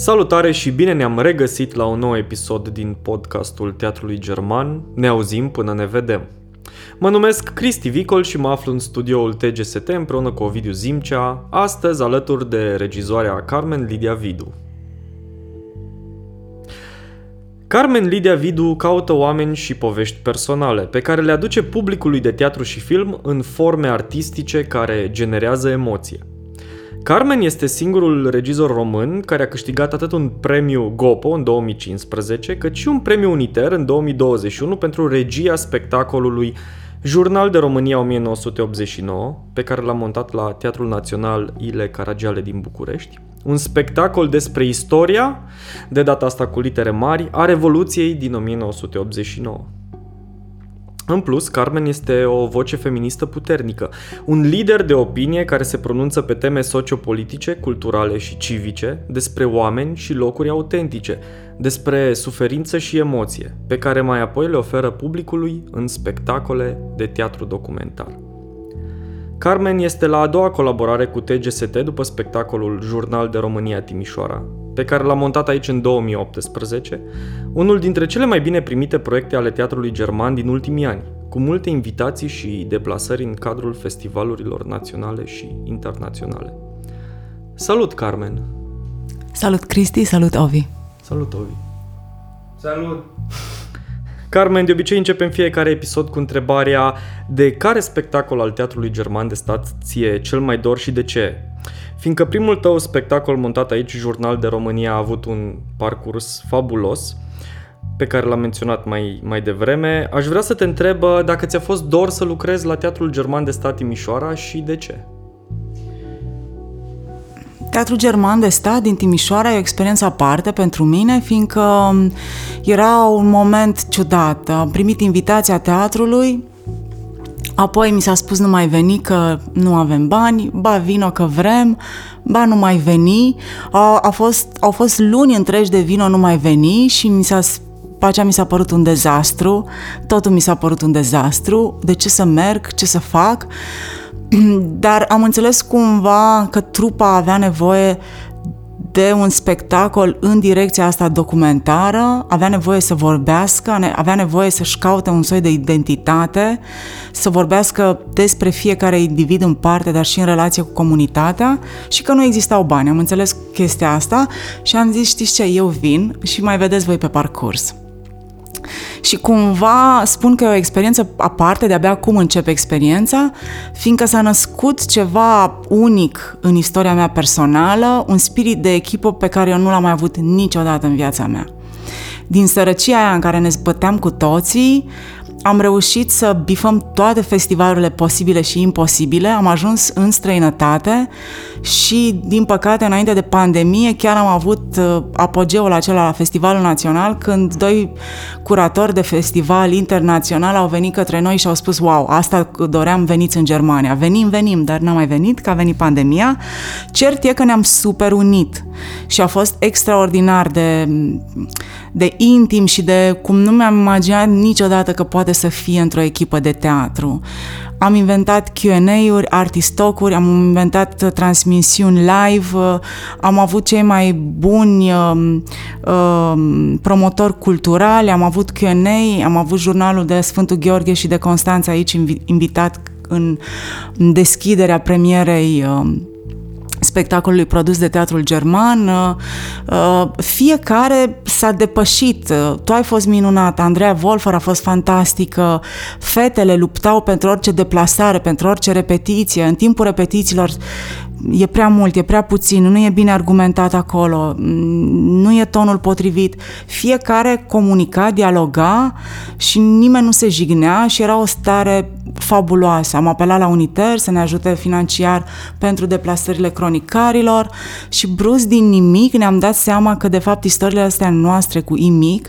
Salutare și bine ne-am regăsit la un nou episod din podcastul Teatrului German. Ne auzim până ne vedem. Mă numesc Cristi Vicol și mă aflu în studioul TGST împreună cu Ovidiu Zimcea, astăzi alături de regizoarea Carmen Lidia Vidu. Carmen Lidia Vidu caută oameni și povești personale, pe care le aduce publicului de teatru și film în forme artistice care generează emoție. Carmen este singurul regizor român care a câștigat atât un premiu Gopo în 2015, cât și un premiu Uniter în 2021 pentru regia spectacolului Jurnal de România 1989, pe care l-a montat la Teatrul Național Ile Caragiale din București. Un spectacol despre istoria, de data asta cu litere mari, a Revoluției din 1989. În plus, Carmen este o voce feministă puternică, un lider de opinie care se pronunță pe teme sociopolitice, culturale și civice, despre oameni și locuri autentice, despre suferință și emoție, pe care mai apoi le oferă publicului în spectacole de teatru documentar. Carmen este la a doua colaborare cu TGST după spectacolul Jurnal de România Timișoara, pe care l-a montat aici în 2018, unul dintre cele mai bine primite proiecte ale Teatrului German din ultimii ani, cu multe invitații și deplasări în cadrul festivalurilor naționale și internaționale. Salut, Carmen! Salut, Cristi! Salut, Ovi! Salut, Ovi! Salut! Carmen, de obicei începem fiecare episod cu întrebarea de care spectacol al Teatrului German de Stat ție cel mai dor și de ce? Fiindcă primul tău spectacol montat aici, Jurnal de România, a avut un parcurs fabulos, pe care l-am menționat mai devreme, aș vrea să te întreb dacă ți-a fost dor să lucrezi la Teatrul German de Stat Timișoara și de ce? Teatrul German de Stat din Timișoara e o experiență aparte pentru mine, fiindcă era un moment ciudat. Am primit invitația teatrului, apoi mi s-a spus nu mai veni că nu avem bani, ba vino că vrem, ba nu mai veni. Au fost luni întregi de vino nu mai veni și mi s-a părut un dezastru, totul mi s-a părut un dezastru, de ce să merg, ce să fac? Dar am înțeles cumva că trupa avea nevoie de un spectacol în direcția asta documentară, avea nevoie să vorbească, avea nevoie să-și caute un soi de identitate, să vorbească despre fiecare individ în parte, dar și în relație cu comunitatea și că nu existau bani. Am înțeles chestia asta și am zis, știți ce, eu vin și mai vedeți voi pe parcurs. Și cumva spun că e o experiență aparte, de-abia acum începe experiența, fiindcă s-a născut ceva unic în istoria mea personală, un spirit de echipă pe care eu nu l-am mai avut niciodată în viața mea. Din sărăcia aia în care ne zbăteam cu toții, am reușit să bifăm toate festivalurile posibile și imposibile, am ajuns în străinătate și, din păcate, înainte de pandemie, chiar am avut apogeul acela la Festivalul Național, când doi curatori de festival internațional au venit către noi și au spus, wow, asta doream, veniți în Germania. Venim, dar n-am mai venit, că a venit pandemia. Cert e că ne-am super unit și a fost extraordinar de intim și de cum nu mi-am imaginat niciodată că poate să fie într-o echipă de teatru. Am inventat Q&A-uri, artistocuri, am inventat transmisiuni live, am avut cei mai buni promotori culturali, am avut Q&A, am avut jurnalul de Sfântul Gheorghe și de Constanța aici invitat în deschiderea premierei spectacolului produs de Teatrul German. Fiecare s-a depășit. Tu ai fost minunată, Andreea Volfer a fost fantastică, fetele luptau pentru orice deplasare, pentru orice repetiție. În timpul repetițiilor e prea mult, e prea puțin, nu e bine argumentat acolo, nu e tonul potrivit. Fiecare comunica, dialoga și nimeni nu se jignea și era o stare fabuloasă. Am apelat la Uniter să ne ajute financiar pentru deplasările cronicarilor și brusc din nimic ne-am dat seama că de fapt istoriile astea noastre cu I mic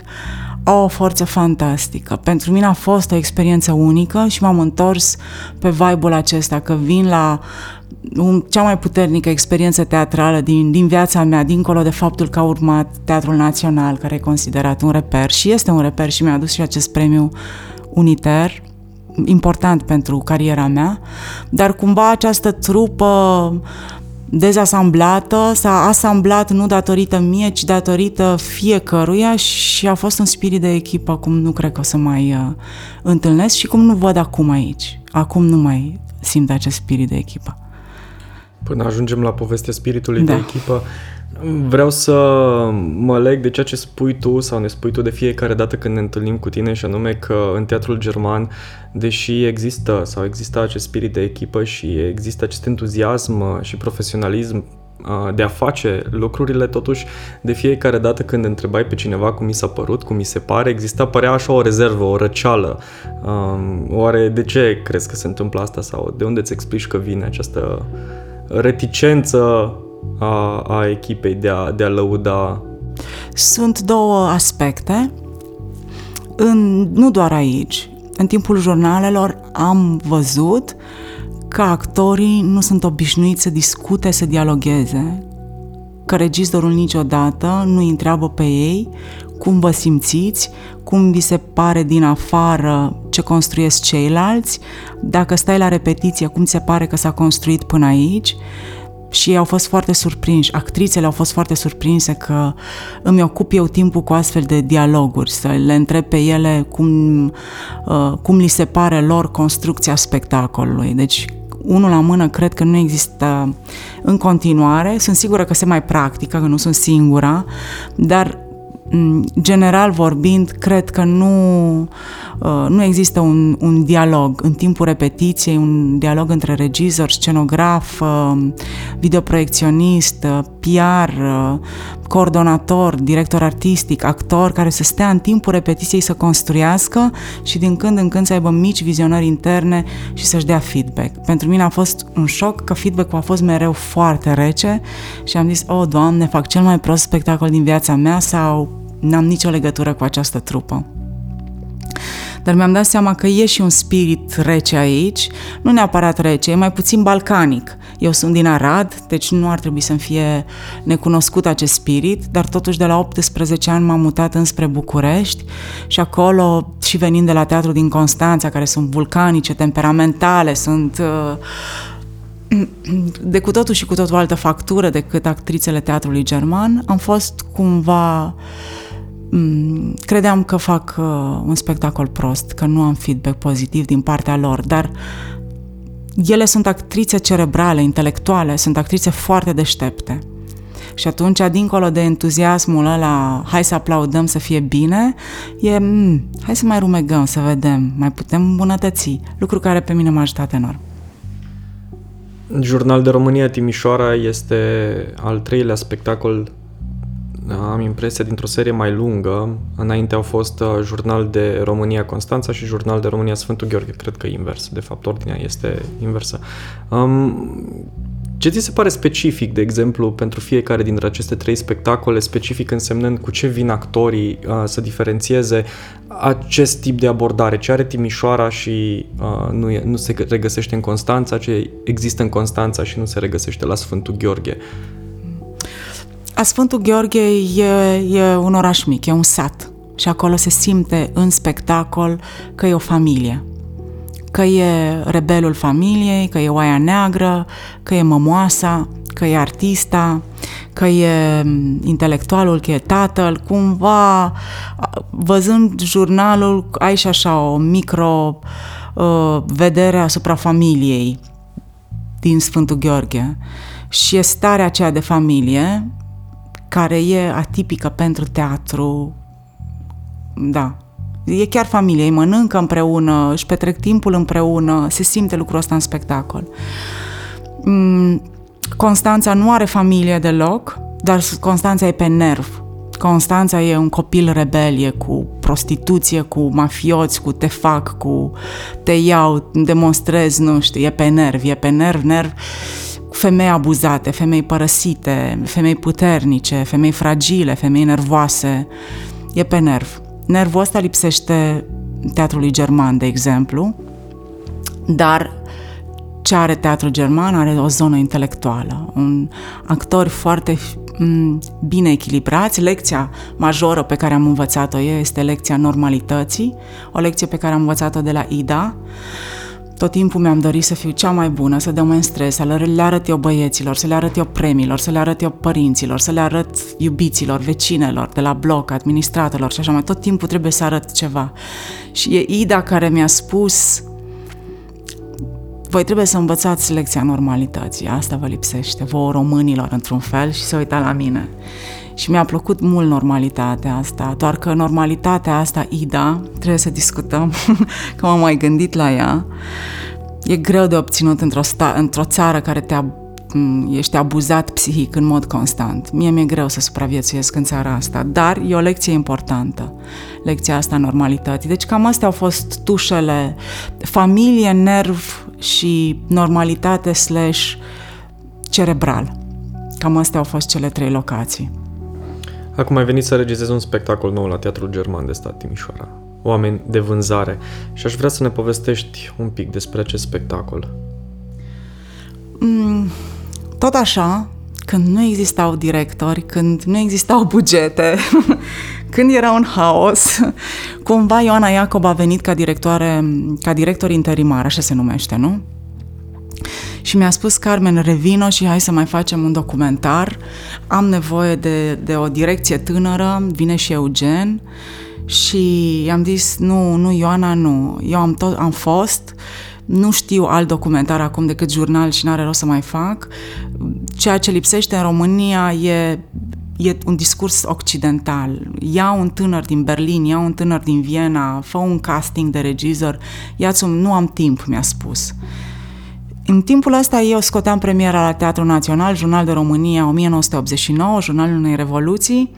au o forță fantastică. Pentru mine a fost o experiență unică și m-am întors pe vibe-ul acesta că vin la cea mai puternică experiență teatrală din viața mea, dincolo de faptul că a urmat Teatrul Național, care e considerat un reper și este un reper și mi-a adus și acest premiu Uniter, important pentru cariera mea, dar cumva această trupă dezasamblată, s-a asamblat nu datorită mie, ci datorită fiecăruia și a fost un spirit de echipă cum nu cred că o să mai întâlnesc și cum nu văd acum aici. Acum nu mai simt acest spirit de echipă. Până ajungem la povestea spiritului de echipă, vreau să mă leg de ceea ce spui tu sau ne spui tu de fiecare dată când ne întâlnim cu tine, și anume că în Teatrul German, deși există sau există acest spirit de echipă și există acest entuziasm și profesionalism de a face lucrurile, totuși de fiecare dată când întrebai pe cineva cum i s-a părut, cum i se pare, exista, părea așa o rezervă, o răceală. Oare de ce crezi că se întâmplă asta sau de unde îți explici că vine această reticență a echipei de a lăuda? Sunt două aspecte. Nu doar aici. În timpul jurnalelor am văzut că actorii nu sunt obișnuiți să discute, să dialogueze, că regizorul niciodată nu îi întreabă pe ei cum vă simțiți, cum vi se pare din afară ce construiesc ceilalți, dacă stai la repetiție, cum se pare că s-a construit până aici. Și ei au fost foarte surprinși, actrițele au fost foarte surprinse că îmi ocup eu timpul cu astfel de dialoguri, să le întreb pe ele cum li se pare lor construcția spectacolului. Deci, unul la mână, cred că nu există în continuare, sunt sigură că se mai practică, că nu sunt singura, dar general vorbind, cred că nu există un dialog în timpul repetiției, un dialog între regizor, scenograf, videoproiecționist, PR, coordonator, director artistic, actor, care să stea în timpul repetiției să construiască și din când în când să aibă mici vizionări interne și să-și dea feedback. Pentru mine a fost un șoc că feedback-ul a fost mereu foarte rece și am zis, oh, Doamne, fac cel mai prost spectacol din viața mea sau n-am nicio legătură cu această trupă. Dar mi-am dat seama că e și un spirit rece aici, nu neapărat rece, e mai puțin balcanic. Eu sunt din Arad, deci nu ar trebui să-mi fie necunoscut acest spirit, dar totuși de la 18 ani m-am mutat înspre București și acolo, și venind de la teatru din Constanța, care sunt vulcanice, temperamentale, sunt de cu totul și cu totul altă factură decât actrițele Teatrului German, am fost cumva... Credeam că fac un spectacol prost, că nu am feedback pozitiv din partea lor, dar ele sunt actrițe cerebrale, intelectuale, sunt actrițe foarte deștepte. Și atunci, dincolo de entuziasmul ăla, hai să aplaudăm să fie bine, e hai să mai rumegăm, să vedem, mai putem îmbunătăți, lucru care pe mine m-a ajutat enorm. Jurnal de România Timișoara este al treilea spectacol, am impresia, dintr-o serie mai lungă. Înainte au fost Jurnal de România Constanța și Jurnal de România Sfântul Gheorghe. Cred că invers, de fapt ordinea este inversă. Ce ți se pare specific, de exemplu, pentru fiecare dintre aceste trei spectacole, specific însemnând cu ce vin actorii, să diferențieze acest tip de abordare? Ce are Timișoara și nu se regăsește în Constanța, ce există în Constanța și nu se regăsește la Sfântul Gheorghe? Sfântul Gheorghe e un oraș mic, e un sat și acolo se simte în spectacol că e o familie, că e rebelul familiei, că e oaia neagră, că e mămoasa, că e artista, că e intelectualul, că e tatăl. Cumva, văzând jurnalul, ai și așa o micro vedere asupra familiei din Sfântul Gheorghe. Și e starea aceea de familie, care e atipică pentru teatru. Da, e chiar familie, ei mănâncă împreună, își petrec timpul împreună, se simte lucrul ăsta în spectacol. Constanța nu are familie deloc, dar Constanța e pe nerv. Constanța e un copil rebel, cu prostituție, cu mafioți, cu te fac, cu te iau, demonstrez, nu știu, e pe nerv. Femei abuzate, femei părăsite, femei puternice, femei fragile, femei nervoase. E pe nerv. Nervul ăsta lipsește Teatrului German, de exemplu, dar ce are Teatrul German? Are o zonă intelectuală, un actor foarte bine echilibrați. Lecția majoră pe care am învățat-o este lecția normalității, o lecție pe care am învățat-o de la Ida. Tot timpul mi-am dorit să fiu cea mai bună, să demonstrez, să le arăt eu băieților, să le arăt eu premiilor, să le arăt eu părinților, să le arăt iubiților, vecinelor, de la bloc, administratorilor și așa mai. Tot timpul trebuie să arăt ceva. Și e Ida care mi-a spus: voi trebuie să învățați lecția normalității, asta vă lipsește, vouă românilor, într-un fel, și să uita la mine. Și mi-a plăcut mult normalitatea asta, doar că normalitatea asta, Ida, trebuie să discutăm, că m-am mai gândit la ea, e greu de obținut într-o țară care ești abuzat psihic în mod constant. Mie mi-e greu să supraviețuiesc în țara asta, dar e o lecție importantă, lecția asta normalității. Deci cam astea au fost tușele: familie, nerv și normalitate / cerebral. Cam astea au fost cele trei locații. Acum ai venit să regizezi un spectacol nou la Teatrul German de Stat Timișoara, Oameni de vânzare, și aș vrea să ne povestești un pic despre acest spectacol. Tot așa, când nu existau directori, când nu existau bugete, când era un haos, cumva Ioana Iacob a venit ca director interimar, așa se numește, nu? Și mi-a spus: Carmen, revino și hai să mai facem un documentar, am nevoie de o direcție tânără, vine și Eugen. Și i-am zis: nu, Ioana, nu, eu am fost, nu știu alt documentar acum decât jurnal și n-are rost să mai fac. Ceea ce lipsește în România e un discurs occidental. Ia un tânăr din Berlin, ia un tânăr din Viena, fă un casting de regizor. Nu am timp, mi-a spus. În timpul ăsta eu scoteam premiera la Teatrul Național, Jurnal de România 1989, Jurnalul unei revoluții.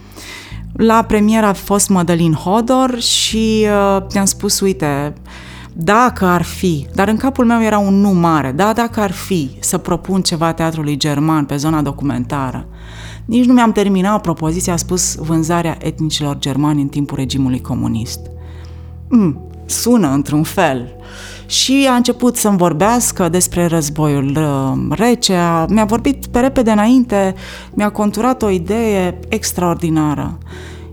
La premiera a fost Mădălin Hodor și te-am spus: uite, dacă ar fi, dar în capul meu era un nu mare, dacă ar fi să propun ceva Teatrului German pe zona documentară. Nici nu mi-am terminat propoziția, a spus: vânzarea etnicilor germani în timpul regimului comunist. Sună într-un fel. Și a început să-mi vorbească despre războiul rece, mi-a vorbit pe repede înainte, mi-a conturat o idee extraordinară.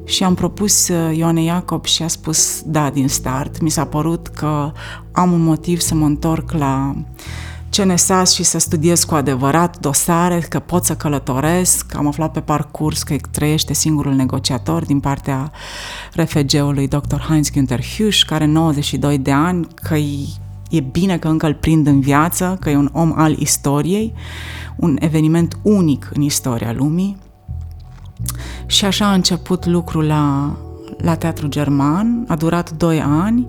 Și am propus Ioane Iacob și a spus da din start. Mi s-a părut că am un motiv să mă întorc la CNSAS și să studiez cu adevărat dosare, că pot să călătoresc. Am aflat pe parcurs că trăiește singurul negociator din partea RFG-ului Dr. Heinz Günther Hüsch, care are 92 de ani, că e bine că încă îl prind în viață, că e un om al istoriei, un eveniment unic în istoria lumii. Și așa a început lucrul la Teatrul German, a durat 2 ani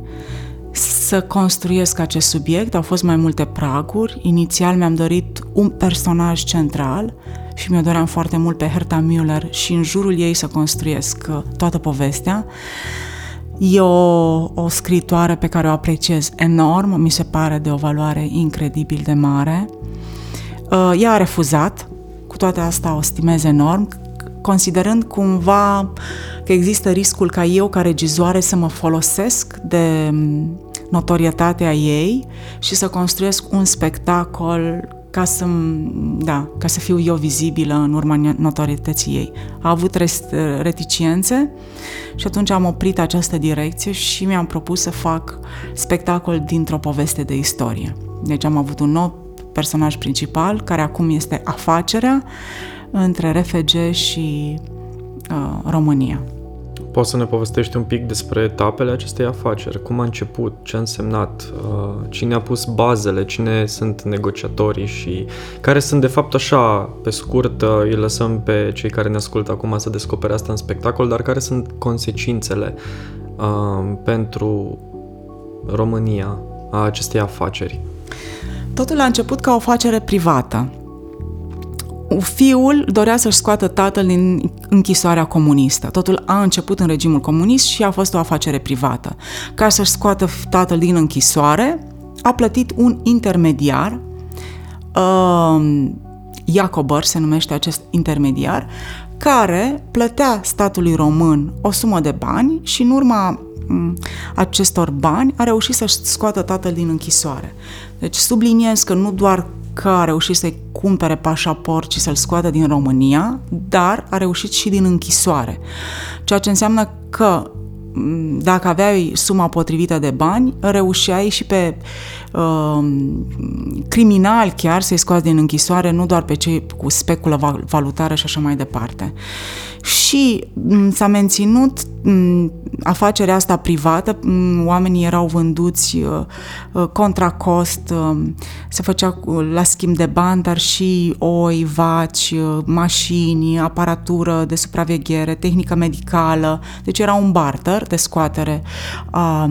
să construiesc acest subiect, au fost mai multe praguri. Inițial mi-am dorit un personaj central și mi-o doream foarte mult pe Herta Müller și în jurul ei să construiesc toată povestea. E o scriitoare pe care o apreciez enorm, mi se pare de o valoare incredibil de mare. Ea a refuzat, cu toate astea o stimez enorm, considerând cumva că există riscul ca eu, ca regizoare, să mă folosesc de notorietatea ei și să construiesc un spectacol ca să fiu eu vizibilă în urma notorietății ei. A avut reticențe și atunci am oprit această direcție și mi-am propus să fac spectacol dintr-o poveste de istorie. Deci am avut un nou personaj principal, care acum este afacerea între RFG și România. Poți să ne povestești un pic despre etapele acestei afaceri? Cum a început? Ce a însemnat? Cine a pus bazele? Cine sunt negociatorii? Și care sunt, de fapt, așa, pe scurt, îi lăsăm pe cei care ne ascultă acum să descopere asta în spectacol, dar care sunt consecințele pentru România a acestei afaceri? Totul a început ca o afacere privată. Fiul dorea să-și scoată tatăl din închisoarea comunistă. Totul a început în regimul comunist și a fost o afacere privată. Ca să-și scoată tatăl din închisoare, a plătit un intermediar, Iacobăr se numește acest intermediar, care plătea statului român o sumă de bani și în urma acestor bani a reușit să-și scoată tatăl din închisoare. Deci subliniez că nu doar că a reușit să-i cumpere pașaport și să-l scoată din România, dar a reușit și din închisoare. Ceea ce înseamnă că dacă aveai suma potrivită de bani, reușeai și pe criminali chiar să-i scoați din închisoare, nu doar pe cei cu speculă valutară și așa mai departe. Și s-a menținut afacerea asta privată, oamenii erau vânduți contra cost, se făcea la schimb de bani, dar și oi, vaci, mașini, aparatură de supraveghere, tehnică medicală, deci era un barter de scoatere a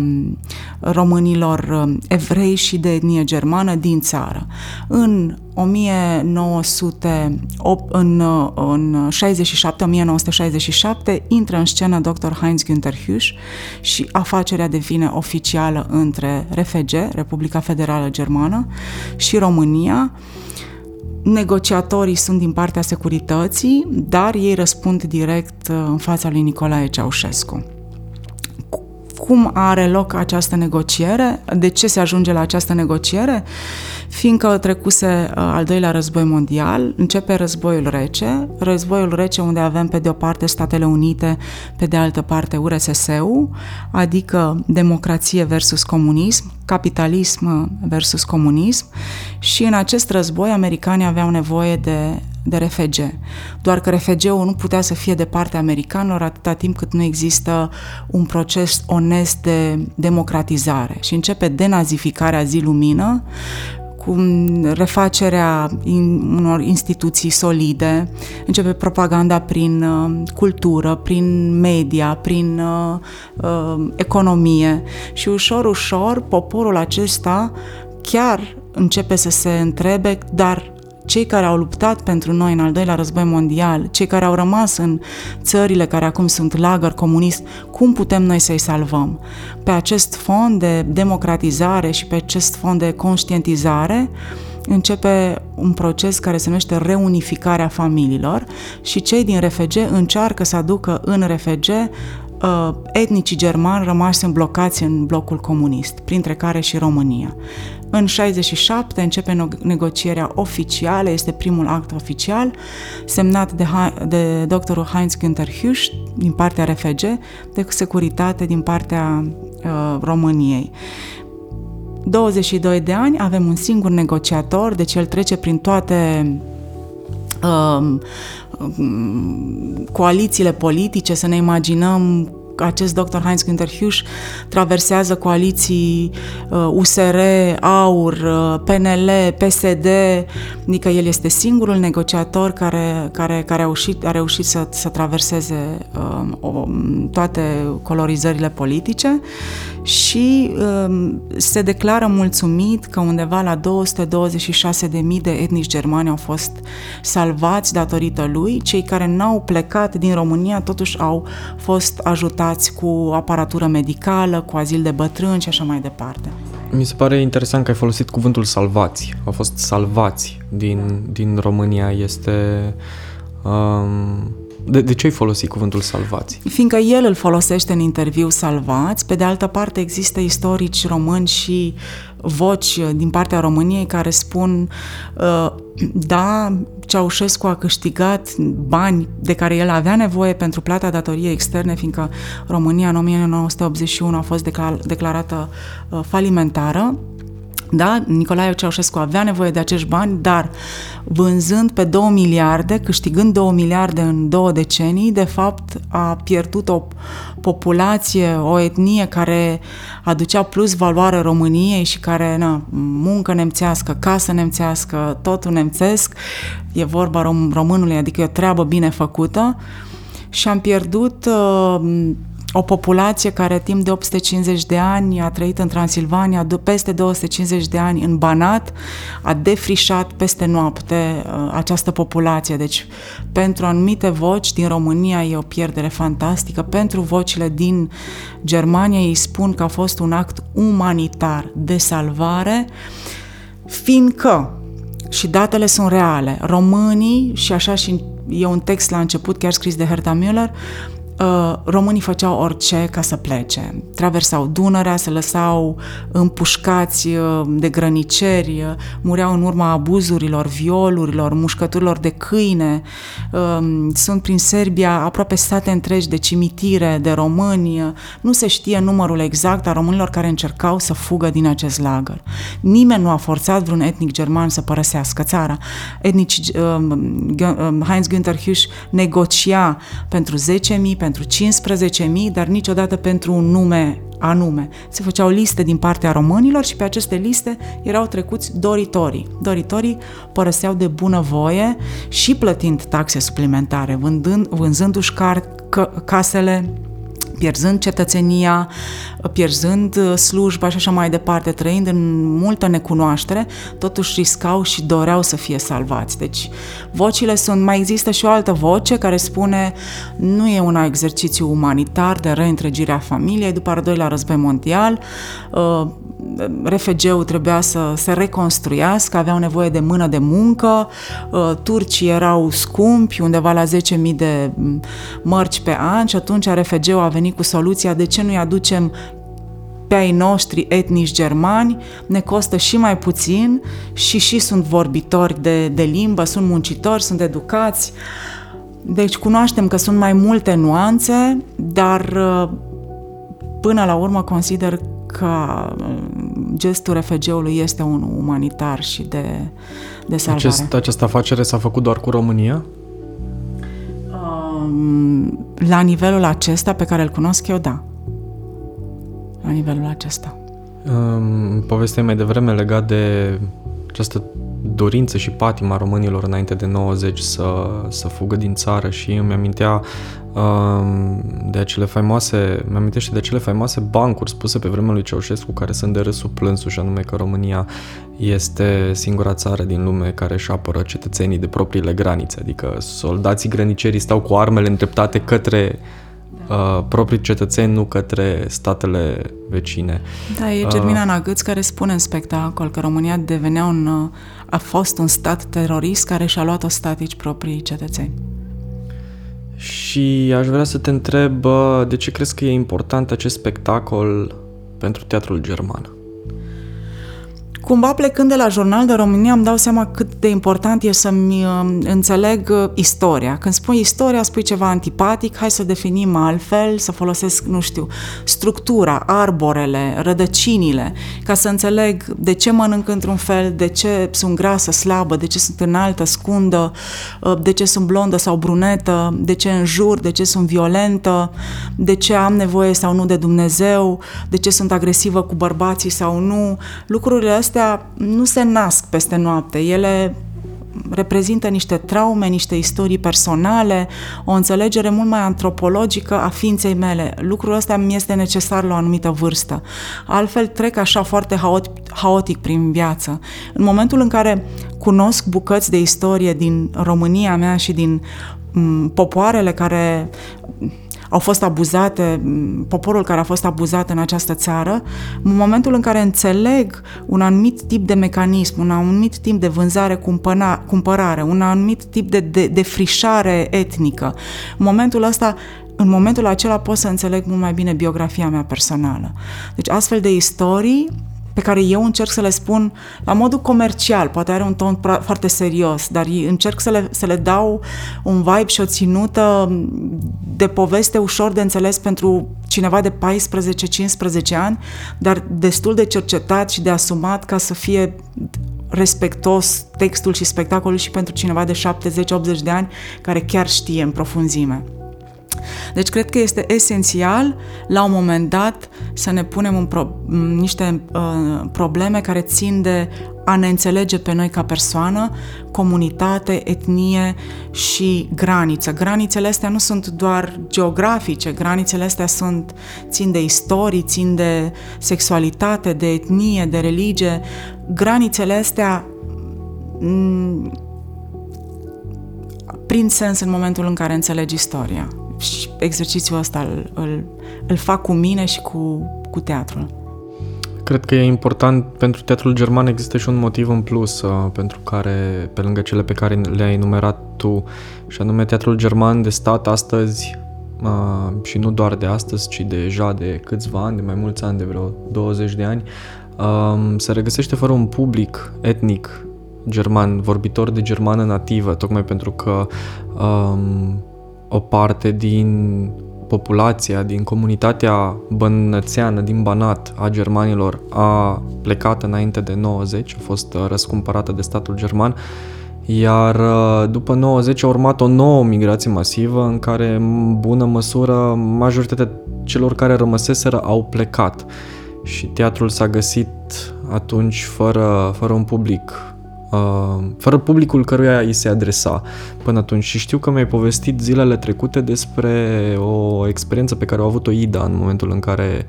românilor evrei și de etnie germană din țară. În 1967 intră în scenă dr. Heinz Günther Hüsch și afacerea devine oficială între RFG, Republica Federală Germană, și România. Negociatorii sunt din partea securității, dar ei răspund direct în fața lui Nicolae Ceaușescu. Cum are loc această negociere? De ce se ajunge la această negociere? Fiindcă trecuse al doilea război mondial, începe războiul rece unde avem pe de o parte Statele Unite, pe de altă parte URSS-ul, adică democrație versus comunism, capitalism versus comunism, și în acest război americanii aveau nevoie de RFG. Doar că RFG-ul nu putea să fie de partea americanilor atâta timp cât nu există un proces onest de democratizare și începe denazificarea zi lumină cu refacerea unor instituții solide, începe propaganda prin cultură, prin media, prin economie și ușor, ușor poporul acesta chiar începe să se întrebe, dar cei care au luptat pentru noi în al doilea război mondial, cei care au rămas în țările care acum sunt lagăr comunist, cum putem noi să-i salvăm? Pe acest fond de democratizare și pe acest fond de conștientizare începe un proces care se numește reunificarea familiilor și cei din RFG încearcă să aducă în RFG etnicii germani rămași blocați în blocul comunist, printre care și România. În 67 începe negocierea oficială, este primul act oficial, semnat de doctorul Heinz Günther Hüsch din partea RFG, de securitate din partea României. 22 de ani, avem un singur negociator, deci el trece prin toate coalițiile politice, să ne imaginăm acest dr. Heinz Günther Hüsch traversează coaliții USR, AUR, PNL, PSD, adică el este singurul negociator care a reușit să traverseze toate colorizările politice și se declară mulțumit că undeva la 226.000 de etnici germani au fost salvați datorită lui. Cei care n-au plecat din România totuși au fost ajutați cu aparatură medicală, cu azil de bătrâni și așa mai departe. Mi se pare interesant că ai folosit cuvântul salvați. Au fost salvați din România. Este... De ce ai folosit cuvântul salvați? Fiindcă el îl folosește în interviu salvați, pe de altă parte există istorici români și voci din partea României care spun da, Ceaușescu a câștigat bani de care el avea nevoie pentru plata datoriei externe, fiindcă România în 1981 a fost declarată falimentară. Da, Nicolae Ceaușescu avea nevoie de acești bani, dar vânzând pe 2 miliarde, câștigând 2 miliarde în 2 decenii, de fapt a pierdut o populație, o etnie care aducea plus valoare României și care, muncă nemțească, casă nemțească, totul nemțesc, e vorba românului, adică e o treabă bine făcută, și am pierdut... o populație care timp de 850 de ani a trăit în Transilvania, peste 250 de ani în Banat, a defrișat peste noapte această populație. Deci, pentru anumite voci din România e o pierdere fantastică, pentru vocile din Germania ei spun că a fost un act umanitar de salvare, fiindcă, și datele sunt reale, românii, și e un text la început chiar scris de Herta Müller, românii făceau orice ca să plece. Traversau Dunărea, se lăsau împușcați de grăniceri, mureau în urma abuzurilor, violurilor, mușcăturilor de câine. Sunt prin Serbia aproape state întregi de cimitire, de români. Nu se știe numărul exact a românilor care încercau să fugă din acest lagăr. Nimeni nu a forțat vreun etnic german să părăsească țara. Heinz Günther Hüsch negocia pentru 10.000, pentru 15.000, dar niciodată pentru un nume anume. Se făceau liste din partea românilor și pe aceste liste erau trecuți doritorii. Doritorii părăseau de bunăvoie și plătind taxe suplimentare, vânzându-și casele, pierzând cetățenia, pierzând slujba și așa mai departe, trăind în multă necunoaștere, totuși riscau și doreau să fie salvați. Deci, vocile sunt... Mai există și o altă voce care spune nu e un exercițiu umanitar de reîntregire a familiei după al doilea război mondial, RFG-ul trebuia să se reconstruiască, aveau nevoie de mână de muncă, turcii erau scumpi, undeva la 10.000 de mărci pe an și atunci RFG-ul a venit cu soluția de ce nu-i aducem pe ai noștri etnici germani, ne costă și mai puțin și sunt vorbitori de limbă, sunt muncitori, sunt educați. Deci cunoaștem că sunt mai multe nuanțe, dar până la urmă consider că gestul refugiului este unul umanitar și de salvare. Această afacere s-a făcut doar cu România? La nivelul acesta pe care îl cunosc eu, da. La nivelul acesta. Povestea mai devreme legat de această dorință și patima românilor înainte de 90 să fugă din țară și îmi amintea mi-amintește de acele faimoase bancuri spuse pe vremea lui Ceaușescu care sunt de râsul plânsul, și anume că România este singura țară din lume care își apără cetățenii de propriile granițe, adică soldații grănicerii stau cu armele îndreptate către proprii cetățeni, nu către statele vecine. Da, e Germina Nagâț care spune în spectacol că România devenea a fost un stat terorist care și-a luat ostatici proprii cetățeni. Și aș vrea să te întreb de ce crezi că e important acest spectacol pentru teatrul german? Cumva plecând de la Jurnal de România îmi dau seama cât de important e să-mi înțeleg istoria. Când spui istoria, spui ceva antipatic, hai să definim altfel, să folosesc, nu știu, structura, arborele, rădăcinile, ca să înțeleg de ce mănânc într-un fel, de ce sunt grasă, slabă, de ce sunt înaltă, scundă, de ce sunt blondă sau brunetă, de ce înjur, de ce sunt violentă, de ce am nevoie sau nu de Dumnezeu, de ce sunt agresivă cu bărbații sau nu. Lucrurile astea nu se nasc peste noapte, ele reprezintă niște traume, niște istorii personale, o înțelegere mult mai antropologică a ființei mele. Lucrul ăsta mi este necesar la o anumită vârstă. Altfel trec așa foarte haotic prin viață. În momentul în care cunosc bucăți de istorie din România mea și din popoarele care au fost abuzate, poporul care a fost abuzat în această țară, în momentul în care înțeleg un anumit tip de mecanism, un anumit tip de vânzare-cumpărare, un anumit tip de defrișare etnică, în momentul acela pot să înțeleg mult mai bine biografia mea personală. Deci astfel de istorii pe care eu încerc să le spun la modul comercial, poate are un ton foarte serios, dar încerc să le dau un vibe și o ținută de poveste ușor de înțeles pentru cineva de 14-15 ani, dar destul de cercetat și de asumat ca să fie respectos textul și spectacolul și pentru cineva de 70-80 de ani care chiar știe în profunzime. Deci cred că este esențial la un moment dat să ne punem niște probleme care țin de a ne înțelege pe noi ca persoană, comunitate, etnie și graniță. Granițele astea nu sunt doar geografice, granițele astea țin de istorie, țin de sexualitate, de etnie, de religie. Granițele astea prin sens în momentul în care înțelegi istoria. Și exercițiul ăsta îl fac cu mine și cu teatrul. Cred că e important, pentru teatrul german există și un motiv în plus pentru care, pe lângă cele pe care le-ai enumerat tu, și anume teatrul german de stat astăzi și nu doar de astăzi, ci deja de câțiva ani, de mai mulți ani, de vreo 20 de ani, se regăsește fără un public etnic german, vorbitor de germană nativă, tocmai pentru că o parte din populația, din comunitatea bănățeană, din Banat, a germanilor, a plecat înainte de 90, a fost răscumpărată de statul german, iar după 90 a urmat o nouă migrație masivă în care, în bună măsură, majoritatea celor care rămăseseră au plecat. Și teatrul s-a găsit atunci fără un public, fără publicul căruia îi se adresa până atunci. Și știu că mi-ai povestit zilele trecute despre o experiență pe care a avut-o Ida în momentul în care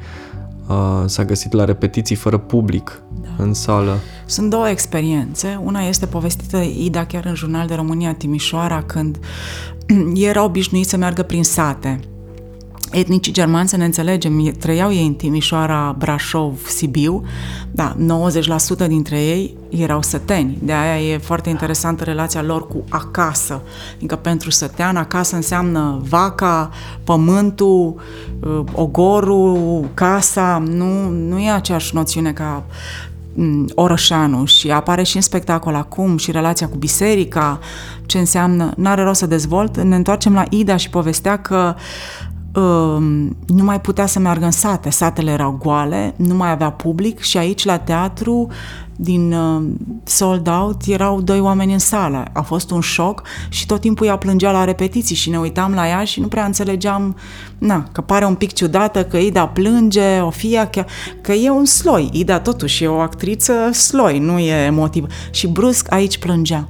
s-a găsit la repetiții fără public în sală. Sunt două experiențe. Una este povestită Ida chiar în Jurnal de România Timișoara, când era obișnuit să meargă prin sate. Etnicii germani, să ne înțelegem, trăiau ei în Timișoara, Brașov, Sibiu, da, 90% dintre ei erau săteni, de aia e foarte interesantă relația lor cu acasă, adică pentru sătean, acasă înseamnă vaca, pământul, ogorul, casa, nu e aceeași noțiune ca orășanul, și apare și în spectacol acum și relația cu biserica, ce înseamnă, n-are rost să dezvolt, ne întoarcem la Ida și povestea că nu mai putea să meargă în sate, satele erau goale, nu mai avea public, și aici la teatru, din sold out, erau doi oameni în sală. A fost un șoc și tot timpul ea plângea la repetiții și ne uitam la ea și nu prea înțelegeam, că pare un pic ciudată că Ida plânge, o fie că e un sloi. Ida totuși e o actriță sloi, nu e emotivă. Și brusc aici plângea.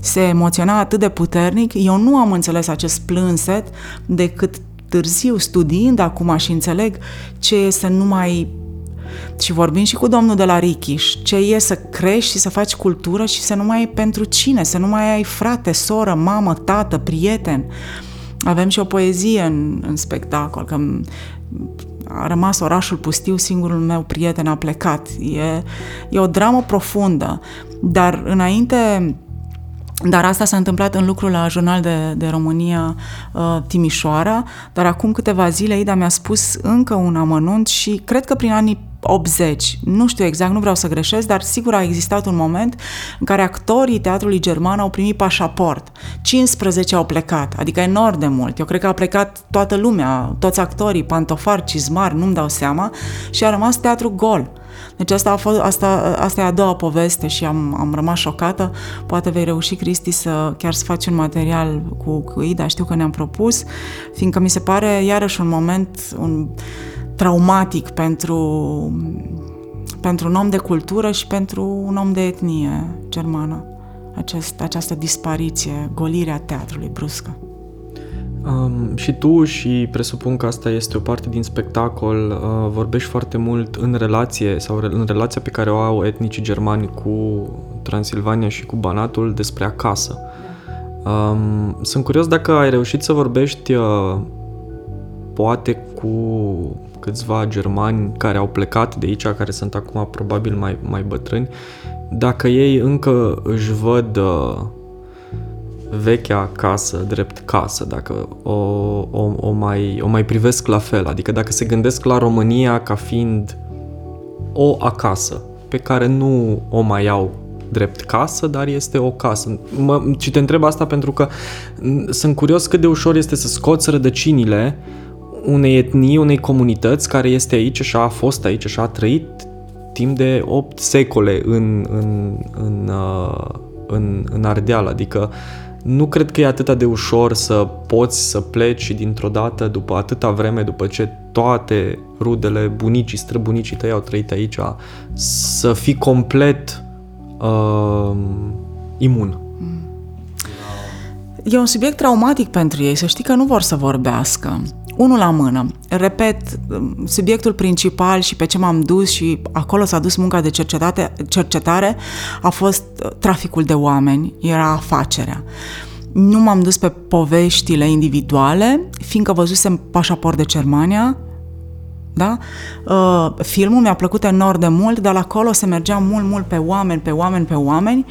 Se emoționa atât de puternic. Eu nu am înțeles acest plânset decât târziu, studiind acum, și înțeleg ce e să nu mai... Și vorbim și cu domnul de la Richiș, ce e să crești și să faci cultură și să nu mai ai pentru cine, să nu mai ai frate, soră, mamă, tată, prieten. Avem și o poezie în spectacol, că a rămas orașul pustiu, singurul meu prieten a plecat. E o dramă profundă, dar înainte... Dar asta s-a întâmplat în lucru la Jurnal de România Timișoara, dar acum câteva zile Ida mi-a spus încă un amănunt și cred că prin anii 80, nu știu exact, nu vreau să greșesc, dar sigur a existat un moment în care actorii teatrului german au primit pașaport. 15 au plecat, adică enorm de mult. Eu cred că a plecat toată lumea, toți actorii, Pantofar, Cizmar, nu-mi dau seama, și a rămas teatru gol. Deci asta e a doua poveste și am rămas șocată. Poate vei reuși, Cristi, chiar să faci un material cu Ida, știu că ne-am propus, fiindcă mi se pare iarăși un moment traumatic pentru un om de cultură și pentru un om de etnie germană. Această dispariție, golirea teatrului bruscă. Și tu, și presupun că asta este o parte din spectacol, vorbești foarte mult în relație sau în relația pe care o au etnicii germani cu Transilvania și cu Banatul despre acasă. Sunt curios dacă ai reușit să vorbești poate cu câțiva germani care au plecat de aici, care sunt acum probabil mai bătrâni, dacă ei încă își văd vechea casă drept casă, dacă o mai privesc la fel, adică dacă se gândesc la România ca fiind o acasă, pe care nu o mai au drept casă, dar este o casă. Și te întreb asta pentru că sunt curios cât de ușor este să scoți rădăcinile unei etnii, unei comunități care este aici și a fost aici și a trăit timp de 8 secole în Ardeal, adică nu cred că e atât de ușor să poți să pleci și dintr-o dată, după atâta vreme, după ce toate rudele, bunicii, străbunicii tăi au trăit aici, să fii complet imun. E un subiect traumatic pentru ei, să știi că nu vor să vorbească. Unul la mână. Repet, subiectul principal și pe ce m-am dus și acolo s-a dus munca de cercetare a fost traficul de oameni, era afacerea. Nu m-am dus pe poveștile individuale, fiindcă văzusem Pașaport de Germania, da? Filmul mi-a plăcut enorm de mult, dar acolo se mergea mult pe oameni,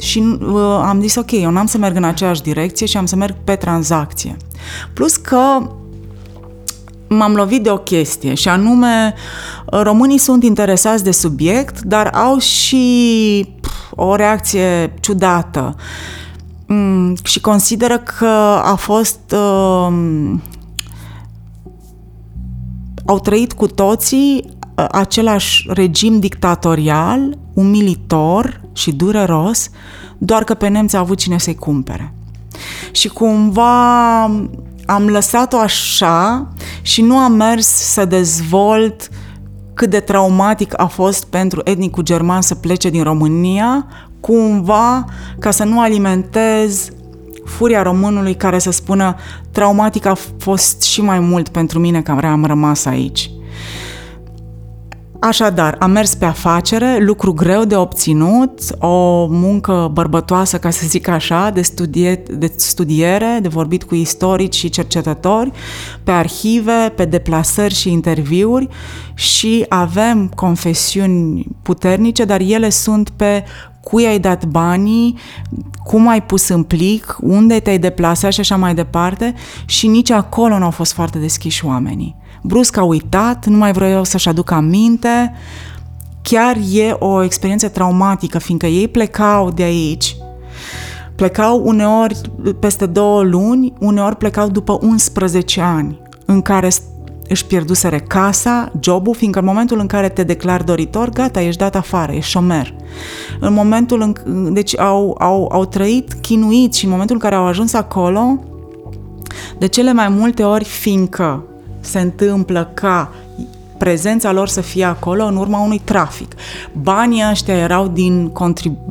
și am zis, ok, eu n-am să merg în aceeași direcție și am să merg pe tranzacție. Plus că m-am lovit de o chestie și anume românii sunt interesați de subiect, dar au și o reacție ciudată și consideră că a fost... au trăit cu toții același regim dictatorial, umilitor și dureros, doar că pe nemți a avut cine să-i cumpere. Și cumva am lăsat-o așa și nu am mers să dezvolt cât de traumatic a fost pentru etnicul german să plece din România, cumva ca să nu alimentez furia românului care să spună traumatic a fost și mai mult pentru mine că am rămas aici. Așadar, am mers pe afacere, lucru greu de obținut, o muncă bărbătoasă, ca să zic așa, de studiere, de vorbit cu istorici și cercetători, pe arhive, pe deplasări și interviuri și avem confesiuni puternice, dar ele sunt pe cui ai dat banii, cum ai pus în plic, unde te-ai deplasat și așa mai departe și nici acolo nu au fost foarte deschiși oamenii. Brusc a uitat, nu mai vreau să-și aduc aminte. Chiar e o experiență traumatică, fiindcă ei plecau de aici. Plecau uneori peste 2 luni, uneori plecau după 11 ani, în care își pierduseră casa, jobul, fiindcă în momentul în care te declari doritor, gata, ești dat afară, ești șomer. În momentul deci au trăit chinuiți și în momentul în care au ajuns acolo, de cele mai multe ori, fiindcă se întâmplă ca prezența lor să fie acolo în urma unui trafic. Banii ăștia erau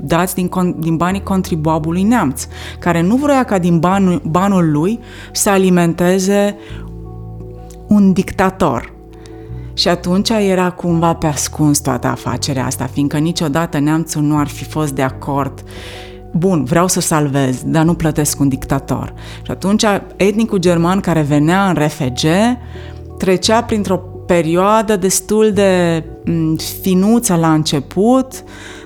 dați din banii contribuabilului neamț, care nu vrea ca din banul lui să alimenteze un dictator. Și atunci era cumva pe ascuns toată afacerea asta, fiindcă niciodată neamțul nu ar fi fost de acord. Bun, vreau să salvez, dar nu plătesc un dictator. Și atunci etnicul german care venea în RFG trecea printr-o perioadă destul de finuță la început,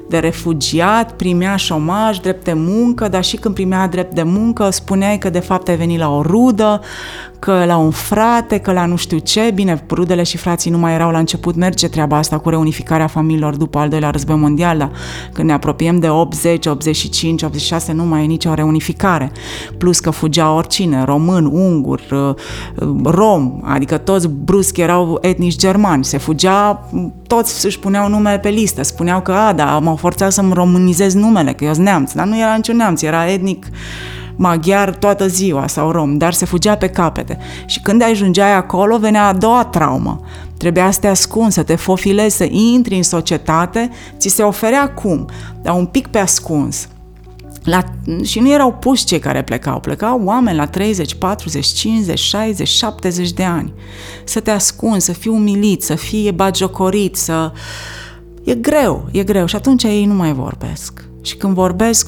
de refugiat, primea șomaj, drept de muncă, dar și când primea drept de muncă spuneai că de fapt ai venit la o rudă, că la un frate, că la nu știu ce. Bine, rudele și frații nu mai erau la început, merge treaba asta cu reunificarea familiilor după al doilea război mondial, dar când ne apropiem de 80, 85, 86 nu mai e nicio reunificare. Plus că fugea oricine, român, ungur, rom, adică toți brusc erau etnici germani, se fugea, toți își puneau nume pe listă, spuneau că da, m-au forțat să-mi românizez numele, că eu sunt neamț, dar nu era niciun neamț, era etnic maghiar toată ziua sau rom, dar se fugea pe capete. Și când ajungeai acolo, venea a doua traumă. Trebuia să te ascunzi, să te fofilezi, să intri în societate, ți se oferea cum, dar un pic pe ascuns. Și nu erau puși cei care plecau, plecau oameni la 30, 40, 50, 60, 70 de ani. Să te ascunzi, să fii umilit, să fii batjocorit, să... E greu și atunci ei nu mai vorbesc. Și când vorbesc,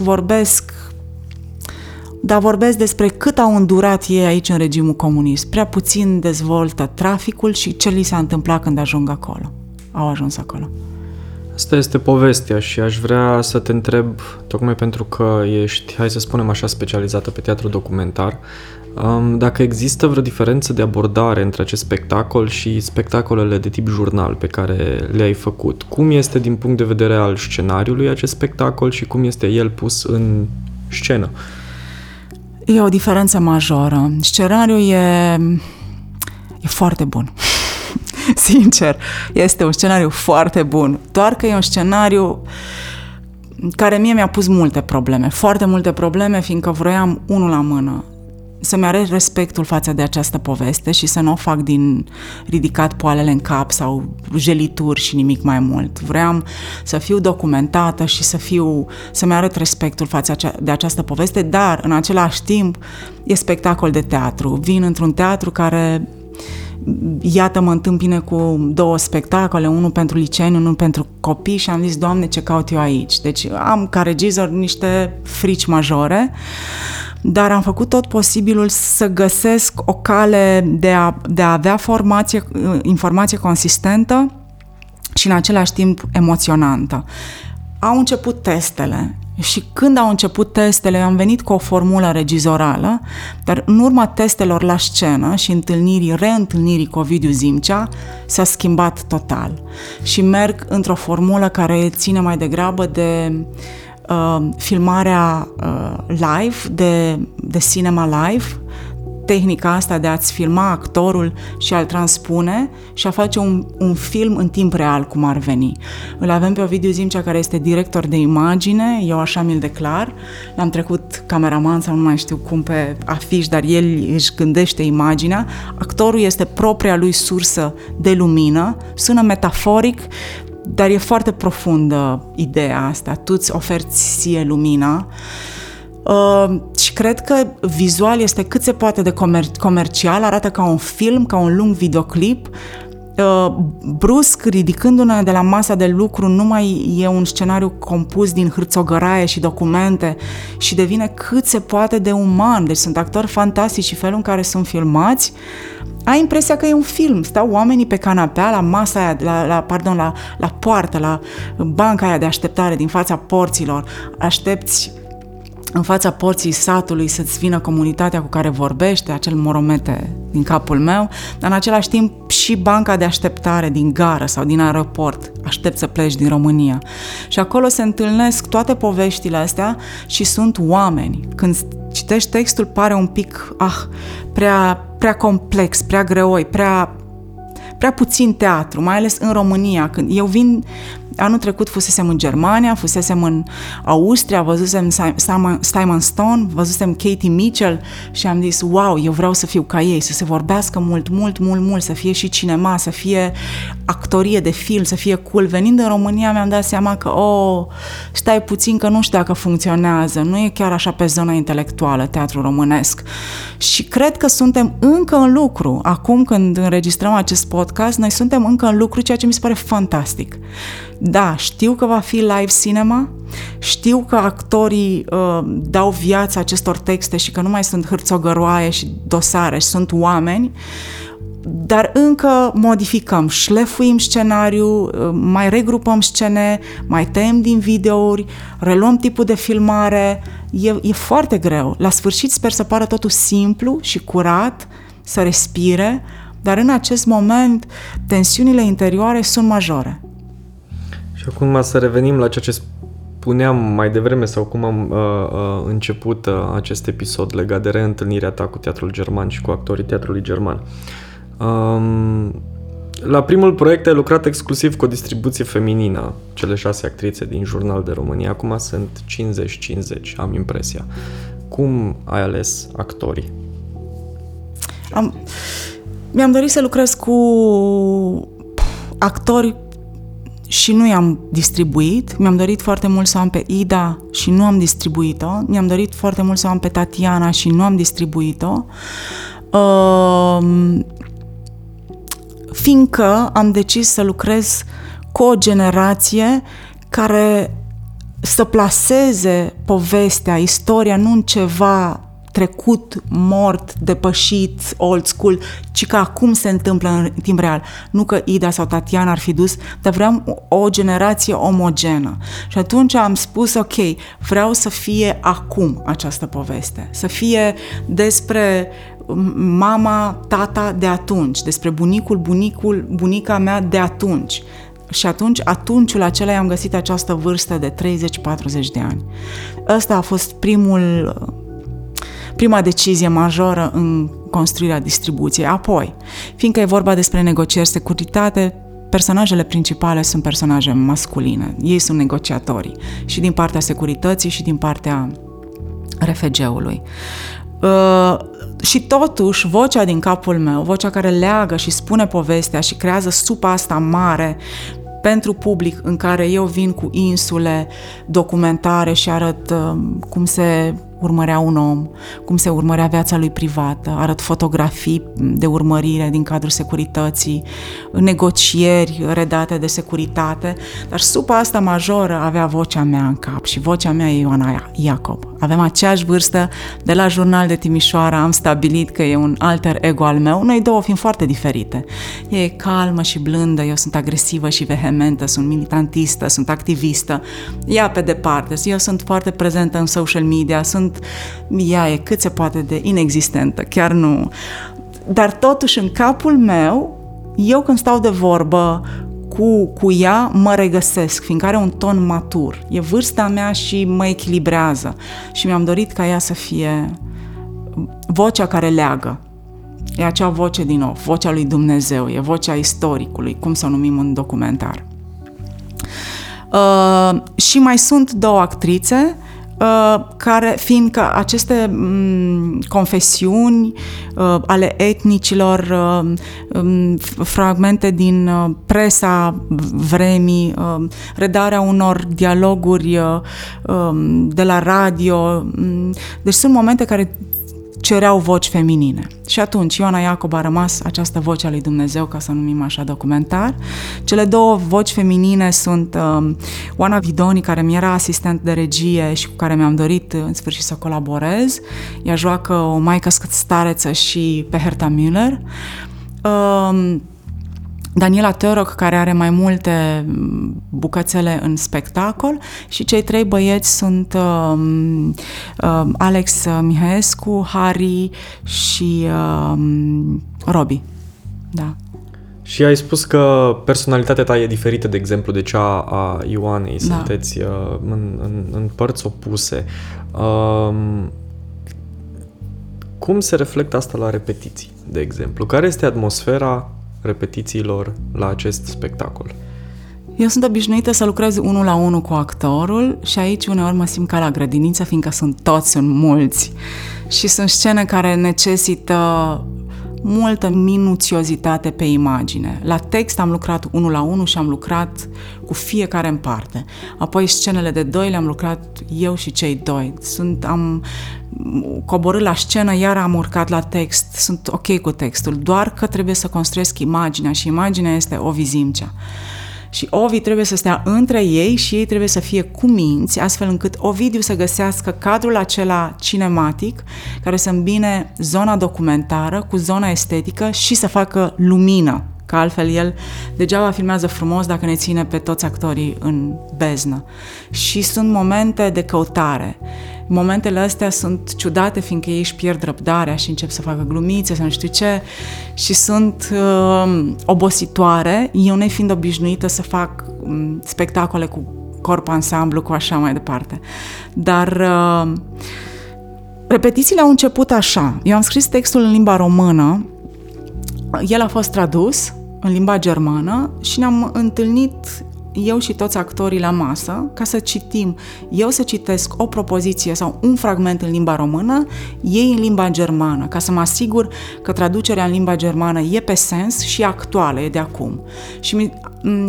dar vorbesc despre cât au îndurat ei aici în regimul comunist. Prea puțin dezvoltă traficul și ce li s-a întâmplat când au ajuns acolo. Asta este povestea și aș vrea să te întreb, tocmai pentru că ești, hai să spunem așa, specializată pe teatru documentar, dacă există vreo diferență de abordare între acest spectacol și spectacolele de tip jurnal pe care le-ai făcut. Cum este din punct de vedere al scenariului acest spectacol și cum este el pus în scenă? E o diferență majoră. Scenariul e foarte bun. Sincer, este un scenariu foarte bun. Doar că e un scenariu care mie mi-a pus multe probleme. Foarte multe probleme, fiindcă vroiam unul la mână să-mi arăt respectul față de această poveste și să nu o fac din ridicat poalele în cap sau jelituri și nimic mai mult. Vreau să fiu documentată și să-mi arăt respectul față de această poveste, dar în același timp e spectacol de teatru. Vin într-un teatru care, iată, mă întâmpine cu 2 spectacole, unul pentru liceeni, unul pentru copii și am zis, Doamne, ce caut eu aici? Deci am ca regizor niște frici majore, dar am făcut tot posibilul să găsesc o cale de a avea informație consistentă și în același timp emoționantă. Au început testele Și când au început testele, am venit cu o formulă regizorală, dar în urma testelor la scenă și reîntâlnirii cu Ovidiu Zimcea, s-a schimbat total. Și merg într-o formulă care ține mai degrabă de filmarea live, de cinema live, tehnica asta de a-ți filma actorul și a-l transpune și a face un film în timp real, cum ar veni. Îl avem pe Ovidiu Zimcea, care este director de imagine, eu așa mi-l declar, l-am trecut cameraman sau nu mai știu cum pe afiș, dar el își gândește imaginea, actorul este propria lui sursă de lumină, sună metaforic, dar e foarte profundă ideea asta, tu îți oferi ție lumina. Și cred că vizual este cât se poate de comercial, arată ca un film, ca un lung videoclip, brusc ridicându-ne de la masa de lucru, nu mai e un scenariu compus din hârțogăraie și documente și devine cât se poate de uman, deci sunt actori fantastici și felul în care sunt filmați, ai impresia că e un film, stau oamenii pe canapea, la masa aia, la poartă, la banca aia de așteptare din fața porților, aștepți în fața porții satului să-ți vină comunitatea cu care vorbește, acel moromete din capul meu, dar în același timp și banca de așteptare din gară sau din aeroport, aștept să pleci din România. Și acolo se întâlnesc toate poveștile astea și sunt oameni. Când citești textul pare un pic prea complex, prea greoi, prea puțin teatru, mai ales în România. Când eu vin, anul trecut fusesem în Germania, fusesem în Austria, văzusem Simon Stone, văzusem Katie Mitchell și am zis, wow, eu vreau să fiu ca ei, să se vorbească mult, să fie și cinema, să fie actorie de film, să fie cool. Venind în România mi-am dat seama că, stai puțin că nu știu dacă funcționează, nu e chiar așa pe zona intelectuală teatrul românesc. Și cred că suntem încă în lucru. Acum când înregistrăm acest podcast, noi suntem încă în lucru, ceea ce mi se pare fantastic. Da, știu că va fi live cinema, știu că actorii dau viață acestor texte și că nu mai sunt hârțogăroaie și dosare, și sunt oameni, dar încă modificăm, șlefuim scenariul, mai regrupăm scene, mai tăiem din videouri, reluăm tipul de filmare, e foarte greu. La sfârșit sper să pară totul simplu și curat, să respire, dar în acest moment tensiunile interioare sunt majore. Și acum să revenim la ceea ce spuneam mai devreme sau cum am început acest episod legat de reîntâlnirea ta cu Teatrul German și cu actorii Teatrului German. La primul proiect ai lucrat exclusiv cu o distribuție feminină, cele 6 actrițe din Jurnal de România, acum sunt 50-50, am impresia. Cum ai ales actorii? Mi-am dorit să lucrez cu actori și nu i-am distribuit, mi-am dorit foarte mult să am pe Ida și nu am distribuit-o, mi-am dorit foarte mult să am pe Tatiana și nu am distribuit-o, fiindcă am decis să lucrez cu o generație care să plaseze povestea, istoria, nu în ceva trecut, mort, depășit, old school, ci că acum se întâmplă în timp real. Nu că Ida sau Tatiana ar fi dus, dar vreau o generație omogenă. Și atunci am spus, ok, vreau să fie acum această poveste, să fie despre mama, tata de atunci, despre bunica mea de atunci. Și atunci acela i-am găsit această vârstă de 30-40 de ani. Ăsta a fost prima decizie majoră în construirea distribuției. Apoi, fiindcă e vorba despre negocieri, securitate, personajele principale sunt personaje masculine. Ei sunt negociatorii și din partea securității și din partea RFG-ului. Și totuși, vocea din capul meu, vocea care leagă și spune povestea și creează supa asta mare pentru public, în care eu vin cu insule, documentare și arăt cum se urmărea un om, cum se urmărea viața lui privată, arăt fotografii de urmărire din cadrul securității, negocieri redate de securitate, dar sub asta majoră avea vocea mea în cap și vocea mea e Ioana Iacob. Avem aceeași vârstă, de la Jurnal de Timișoara am stabilit că e un alter ego al meu, noi două fiind foarte diferite. Ea e calmă și blândă, eu sunt agresivă și vehementă, sunt militantistă, sunt activistă, ea pe departe, eu sunt foarte prezentă în social media, ea e cât se poate de inexistentă, chiar nu. Dar totuși în capul meu, eu când stau de vorbă cu ea, mă regăsesc, fiindcă are un ton matur. E vârsta mea și mă echilibrează. Și mi-am dorit ca ea să fie vocea care leagă. E acea voce din nou, vocea lui Dumnezeu, e vocea istoricului, cum să o numim în documentar. Și mai sunt două actrițe, care, fiindcă aceste confesiuni ale etnicilor, fragmente din presa vremii, redarea unor dialoguri de la radio, deci sunt momente care cereau voci feminine. Și atunci Ioana Iacob a rămas această voce a lui Dumnezeu, ca să numim așa documentar. Cele două voci feminine sunt Oana Vidoni, care mi era asistent de regie și cu care mi-am dorit în sfârșit să colaborez. Ea joacă o maică stareță și pe Herta Müller. Daniela Tăroc, care are mai multe bucățele în spectacol, și cei trei băieți sunt Alex Mihaescu, Harry și Roby. Da. Și ai spus că personalitatea ta e diferită, de exemplu, de cea a Ioanei. Da. Sunteți în părți opuse. Cum se reflectă asta la repetiții, de exemplu? Care este atmosfera repetițiilor la acest spectacol? Eu sunt obișnuită să lucrez unul la unul cu actorul și aici uneori mă simt ca la grădiniță, fiindcă sunt mulți și sunt scene care necesită multă minuțiozitate pe imagine. La text am lucrat unul la unul și am lucrat cu fiecare în parte. Apoi scenele de doi le-am lucrat eu și cei doi. Am coborât la scenă, iar am urcat la text. Sunt ok cu textul, doar că trebuie să construiesc imaginea și imaginea este Ovidiu Zimcea. Și Ovi trebuie să stea între ei și ei trebuie să fie cuminți, astfel încât Ovidiu să găsească cadrul acela cinematic care să îmbine zona documentară cu zona estetică și să facă lumină, că altfel el degeaba filmează frumos dacă ne ține pe toți actorii în beznă. Și sunt momente de căutare. Momentele astea sunt ciudate, fiindcă ei își pierd răbdarea și încep să facă glumițe sau nu știu ce, și sunt obositoare, eu ne fiind obișnuită să fac spectacole cu corp ansamblu, cu așa mai departe. Dar repetițiile au început așa. Eu am scris textul în limba română, el a fost tradus în limba germană și ne-am întâlnit eu și toți actorii la masă, ca să citim. Eu să citesc o propoziție sau un fragment în limba română, ei în limba germană, ca să mă asigur că traducerea în limba germană e pe sens și actuală, e de acum. Și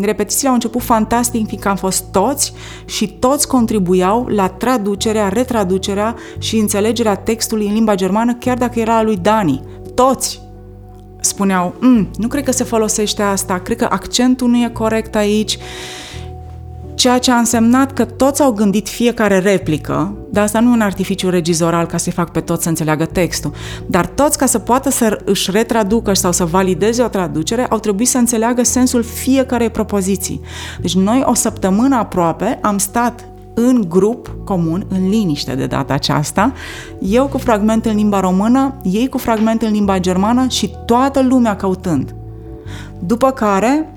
repetițiile au început fantastic, fiindcă am fost toți și toți contribuiau la traducerea, retraducerea și înțelegerea textului în limba germană, chiar dacă era a lui Dani. Toți spuneau, nu cred că se folosește asta, cred că accentul nu e corect aici, ceea ce a însemnat că toți au gândit fiecare replică, dar asta nu e un artificiu regizoral ca să-i fac pe toți să înțeleagă textul, dar toți, ca să poată să își retraducă sau să valideze o traducere, au trebuit să înțeleagă sensul fiecarei propoziții. Deci noi o săptămână aproape am stat în grup comun, în liniște de data aceasta, eu cu fragment în limba română, ei cu fragment în limba germană și toată lumea căutând. După care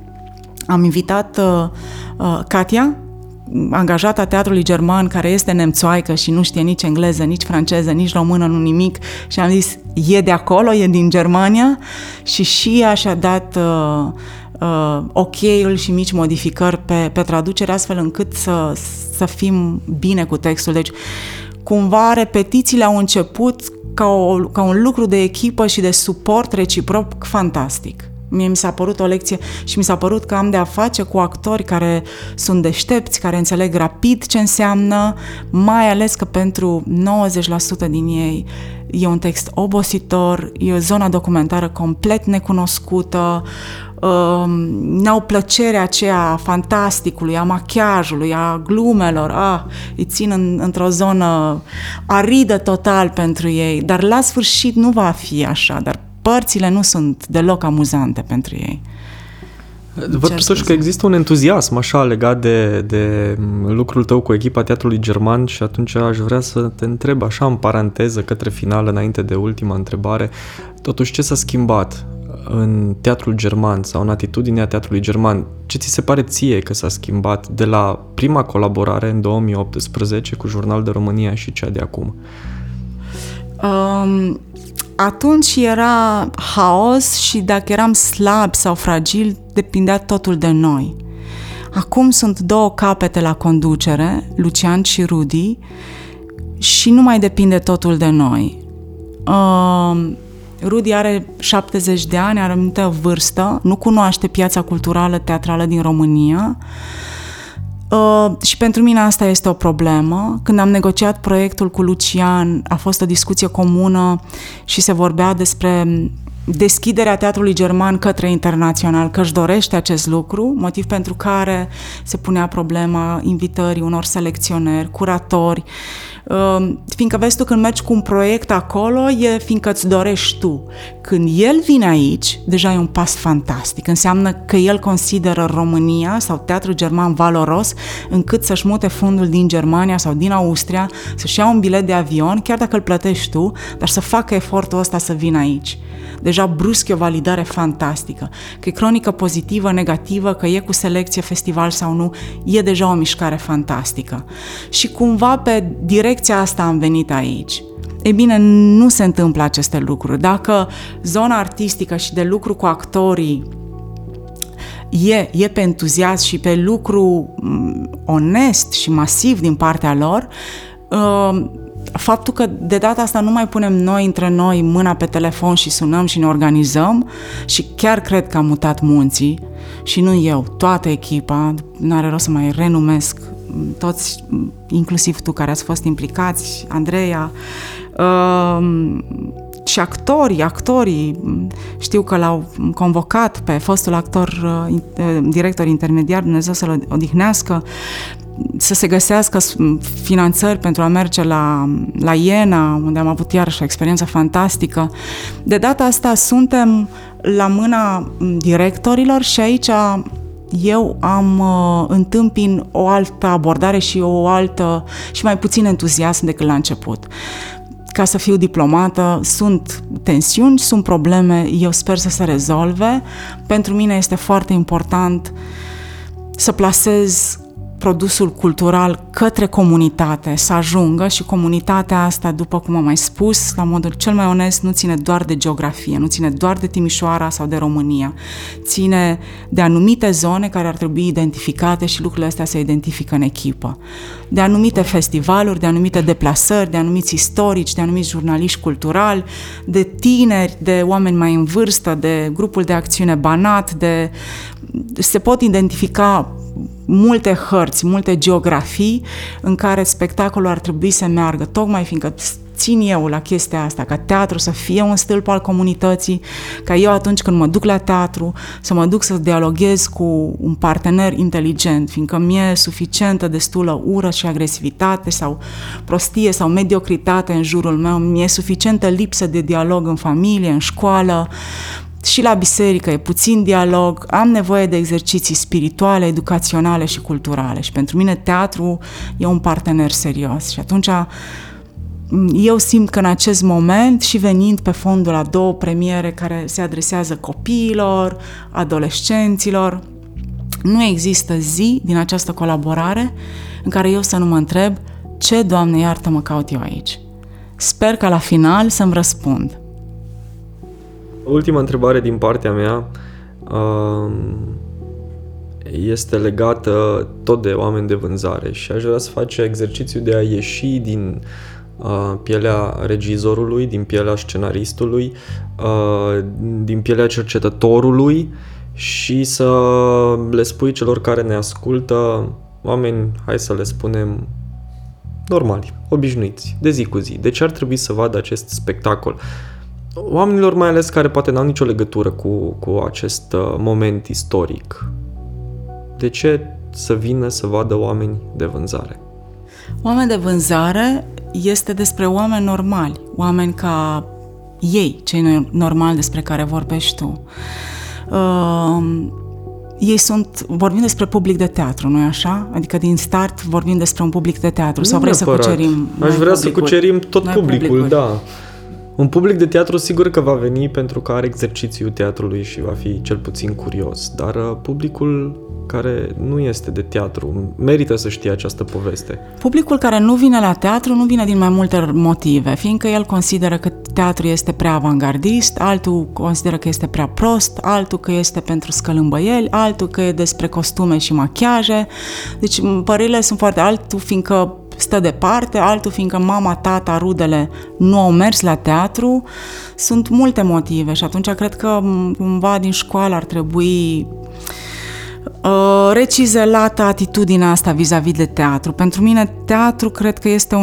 am invitat Catia, angajata Teatrului German, care este nemțoaică și nu știe nici engleză, nici franceză, nici română, nu nimic, și am zis, e de acolo, e din Germania, și ea și-a dat ok-ul și mici modificări pe traducere, astfel încât să fim bine cu textul. Deci, cumva, repetițiile au început ca un lucru de echipă și de suport reciproc fantastic. Mie mi s-a părut o lecție și mi s-a părut că am de a face cu actori care sunt deștepți, care înțeleg rapid ce înseamnă, mai ales că pentru 90% din ei e un text obositor, e o zonă documentară complet necunoscută, n-au plăcerea aceea a fantasticului, a machiajului, a glumelor, îi țin într-o zonă aridă total pentru ei, dar la sfârșit nu va fi așa, dar părțile nu sunt deloc amuzante pentru ei. Văd totuși că există un entuziasm așa legat de lucrul tău cu echipa Teatrului German și atunci aș vrea să te întreb așa în paranteză către final, înainte de ultima întrebare, totuși ce s-a schimbat în Teatrul German sau în atitudinea Teatrului German? Ce ți se pare ție că s-a schimbat de la prima colaborare în 2018 cu Jurnal de România și cea de acum? Atunci era haos și dacă eram slab sau fragil, depindea totul de noi. Acum sunt două capete la conducere, Lucian și Rudy, și nu mai depinde totul de noi. Rudy are 70 de ani, are o anumită vârstă, nu cunoaște piața culturală teatrală din România. Și pentru mine asta este o problemă. Când am negociat proiectul cu Lucian, a fost o discuție comună și se vorbea despre deschiderea Teatrului German către internațional, că își dorește acest lucru, motiv pentru care se punea problema invitării unor selecționeri, curatori, fiindcă vezi tu când mergi cu un proiect acolo, e fiindcă îți dorești tu. Când el vine aici, deja e un pas fantastic. Înseamnă că el consideră România sau Teatrul German valoros încât să-și mute fundul din Germania sau din Austria, să-și ia un bilet de avion, chiar dacă îl plătești tu, dar să facă efortul ăsta să vină aici. Deja brusc e o validare fantastică. Că e cronică pozitivă, negativă, că e cu selecție, festival sau nu, e deja o mișcare fantastică. Și cumva pe direcția asta am venit aici. Ei bine, nu se întâmplă aceste lucruri. Dacă zona artistică și de lucru cu actorii e pe entuziasm și pe lucru onest și masiv din partea lor, faptul că de data asta nu mai punem noi între noi mâna pe telefon și sunăm și ne organizăm, și chiar cred că am mutat munții, și nu eu, toată echipa, nu are rost să mai renumesc toți, inclusiv tu care ați fost implicați, Andreea, și actorii, știu că l-au convocat pe fostul actor, director intermediar, Dumnezeu să-l odihnească, să se găsească finanțări pentru a merge la Iena, unde am avut iarăși o experiență fantastică. De data asta suntem la mâna directorilor și aici eu am întâmpin o altă abordare și și mai puțin entuziasm decât la început. Ca să fiu diplomată, sunt tensiuni, sunt probleme, eu sper să se rezolve. Pentru mine este foarte important să plasez produsul cultural către comunitate, să ajungă, și comunitatea asta, după cum am mai spus, la modul cel mai onest, nu ține doar de geografie, nu ține doar de Timișoara sau de România, ține de anumite zone care ar trebui identificate și lucrurile astea se identifică în echipă. De anumite festivaluri, de anumite deplasări, de anumiți istorici, de anumiți jurnaliști culturali, de tineri, de oameni mai în vârstă, de grupul de acțiune Banat, se pot identifica multe hărți, multe geografii în care spectacolul ar trebui să meargă, tocmai fiindcă țin eu la chestia asta, ca teatru să fie un stâlp al comunității, ca eu atunci când mă duc la teatru să mă duc să dialoghez cu un partener inteligent, fiindcă mi-e suficientă destulă ură și agresivitate sau prostie sau mediocritate în jurul meu, mi-e suficientă lipsă de dialog în familie, în școală, și la biserică e puțin dialog, am nevoie de exerciții spirituale, educaționale și culturale și pentru mine teatru e un partener serios și atunci eu simt că în acest moment și venind pe fondul a două premiere care se adresează copiilor, adolescenților, nu există zi din această colaborare în care eu să nu mă întreb ce, Doamne iartă-mă, caut eu aici. Sper ca la final să-mi răspund. Ultima întrebare din partea mea este legată tot de oameni de vânzare și aș vrea să faci exercițiul de a ieși din pielea regizorului, din pielea scenaristului, din pielea cercetătorului și să le spui celor care ne ascultă, oameni, hai să le spunem, normali, obișnuiți, de zi cu zi. De ce ar trebui să vadă acest spectacol? Oamenilor mai ales care poate n-au nicio legătură cu acest moment istoric. De ce să vină să vadă Oameni de vânzare? Oameni de vânzare este despre oameni normali, oameni ca ei, cei normali despre care vorbești tu. Vorbim despre public de teatru, nu-i așa? Adică din start vorbim despre un public de teatru. Nu sau vrei neapărat să cucerim? Aș vrea să cucerim tot publicul, da. Un public de teatru sigur că va veni pentru că are exercițiul teatrului și va fi cel puțin curios, dar publicul care nu este de teatru merită să știe această poveste. Publicul care nu vine la teatru nu vine din mai multe motive, fiindcă el consideră că teatru este prea avangardist, altul consideră că este prea prost, altul că este pentru scălâmbăieli, altul că e despre costume și machiaje. Deci părerile sunt foarte altul, fiindcă stă departe, altul fiindcă mama, tata, rudele nu au mers la teatru. Sunt multe motive și atunci cred că cumva din școală ar trebui recizelată atitudinea asta vis-a-vis de teatru. Pentru mine teatru cred că este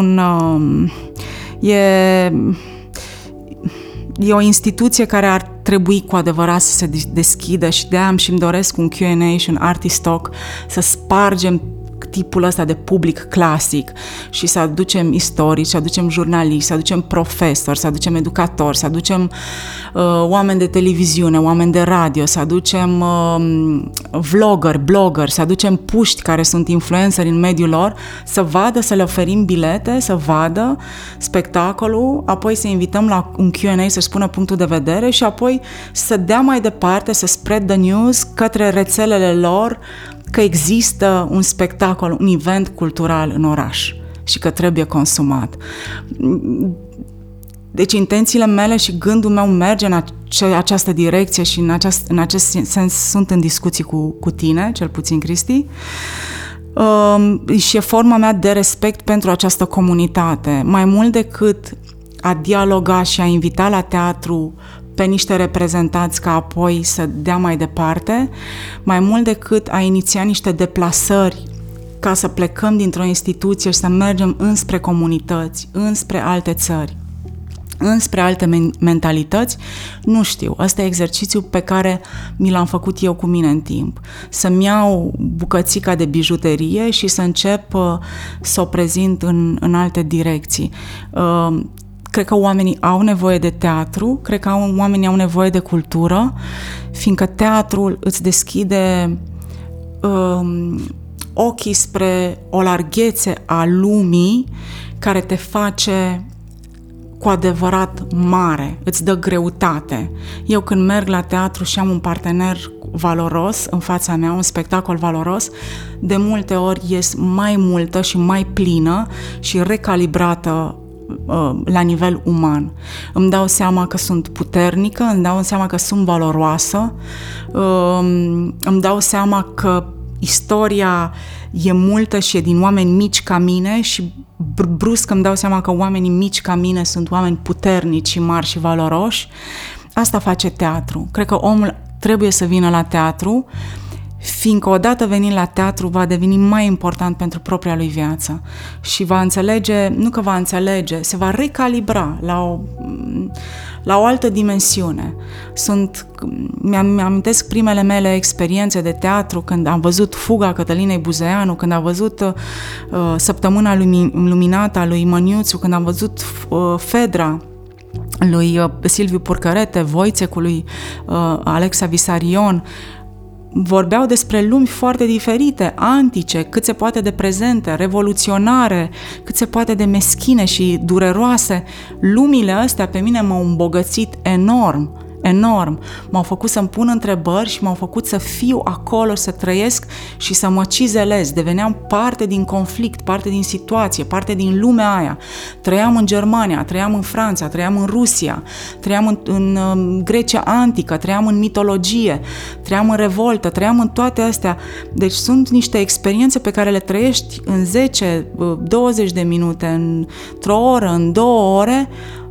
e o instituție care ar trebui cu adevărat să se deschidă și de-aia îmi doresc un Q&A și un Artist Talk, să spargem tipul ăsta de public clasic și să aducem istorici, să aducem jurnaliști, să aducem profesori, să aducem educatori, să aducem oameni de televiziune, oameni de radio, să aducem vloggeri, bloggeri, să aducem puști care sunt influenceri în mediul lor, să vadă, să le oferim bilete, să vadă spectacolul, apoi să invităm la un Q&A să-și spună punctul de vedere și apoi să dea mai departe, să spread the news către rețelele lor că există un spectacol, un event cultural în oraș și că trebuie consumat. Deci intențiile mele și gândul meu merge în această direcție și în acest sens sunt în discuții cu tine, cel puțin Cristi, și e forma mea de respect pentru această comunitate. Mai mult decât a dialoga și a invita la teatru pe niște reprezentanți ca apoi să dea mai departe, mai mult decât a iniția niște deplasări ca să plecăm dintr-o instituție și să mergem înspre comunități, înspre alte țări, înspre alte mentalități, nu știu. Ăsta e exercițiul pe care mi l-am făcut eu cu mine în timp. Să-mi iau bucățica de bijuterie și să încep să o prezint în alte direcții. Cred că oamenii au nevoie de teatru, cred că oamenii au nevoie de cultură, fiindcă teatrul îți deschide ochii spre o larghețe a lumii care te face cu adevărat mare, îți dă greutate. Eu când merg la teatru și am un partener valoros în fața mea, un spectacol valoros, de multe ori ies mai multă și mai plină și recalibrată la nivel uman. Îmi dau seama că sunt puternică, îmi dau seama că sunt valoroasă, îmi dau seama că istoria e multă și e din oameni mici ca mine și brusc îmi dau seama că oamenii mici ca mine sunt oameni puternici și mari și valoroși. Asta face teatru. Cred că omul trebuie să vină la teatru, fiindcă odată venind la teatru va deveni mai important pentru propria lui viață și se va recalibra la o altă dimensiune. Mi-amintesc primele mele experiențe de teatru, când am văzut Fuga Cătălinei Buzeanu, când am văzut Săptămâna Luminata lui Măniuțu, când am văzut Fedra lui Silviu Purcărete, Voicecul lui Alexa Visarion. Vorbeau despre lumi foarte diferite, antice, cât se poate de prezente, revoluționare, cât se poate de meschine și dureroase. Lumile astea pe mine m-au îmbogățit enorm enorm. M-au făcut să-mi pun întrebări și m-au făcut să fiu acolo, să trăiesc și să mă cizelez. Deveneam parte din conflict, parte din situație, parte din lumea aia. Trăiam în Germania, trăiam în Franța, trăiam în Rusia, trăiam în Grecia antică, trăiam în mitologie, trăiam în revoltă, trăiam în toate astea. Deci sunt niște experiențe pe care le trăiești în 10-20 de minute, într-o oră, în 2 ore,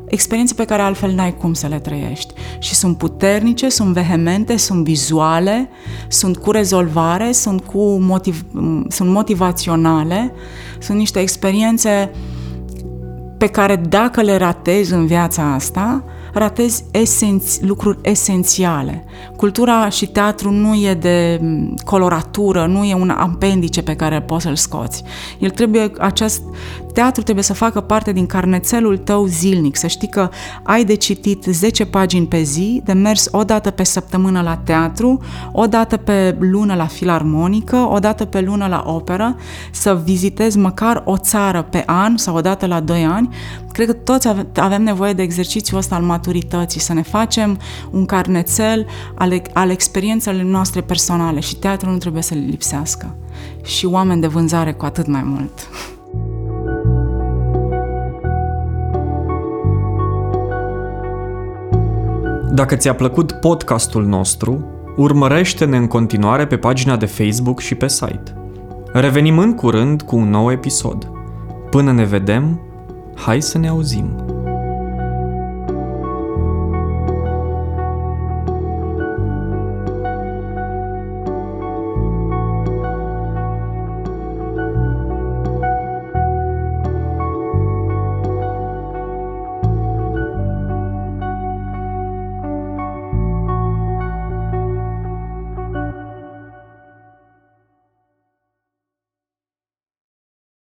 experiențe pe care altfel n-ai cum să le trăiești. Și sunt puternice, sunt vehemente, sunt vizuale, sunt cu rezolvare, sunt motivaționale, sunt niște experiențe pe care dacă le ratezi în viața asta, ratezi lucruri esențiale. Cultura și teatru nu e de coloratură, nu e un apendice pe care poți să-l scoți. Teatru trebuie să facă parte din carnețelul tău zilnic, să știi că ai de citit 10 pagini pe zi, de mers o dată pe săptămână la teatru, o dată pe lună la filarmonică, o dată pe lună la operă, să vizitezi măcar o țară pe an sau o dată la 2 ani. Cred că toți avem nevoie de exercițiul ăsta al maturității, să ne facem un carnețel al experiențelor noastre personale și teatrul nu trebuie să le lipsească. Și oameni de vânzare cu atât mai mult. Dacă ți-a plăcut podcastul nostru, urmărește-ne în continuare pe pagina de Facebook și pe site. Revenim în curând cu un nou episod. Până ne vedem, hai să ne auzim!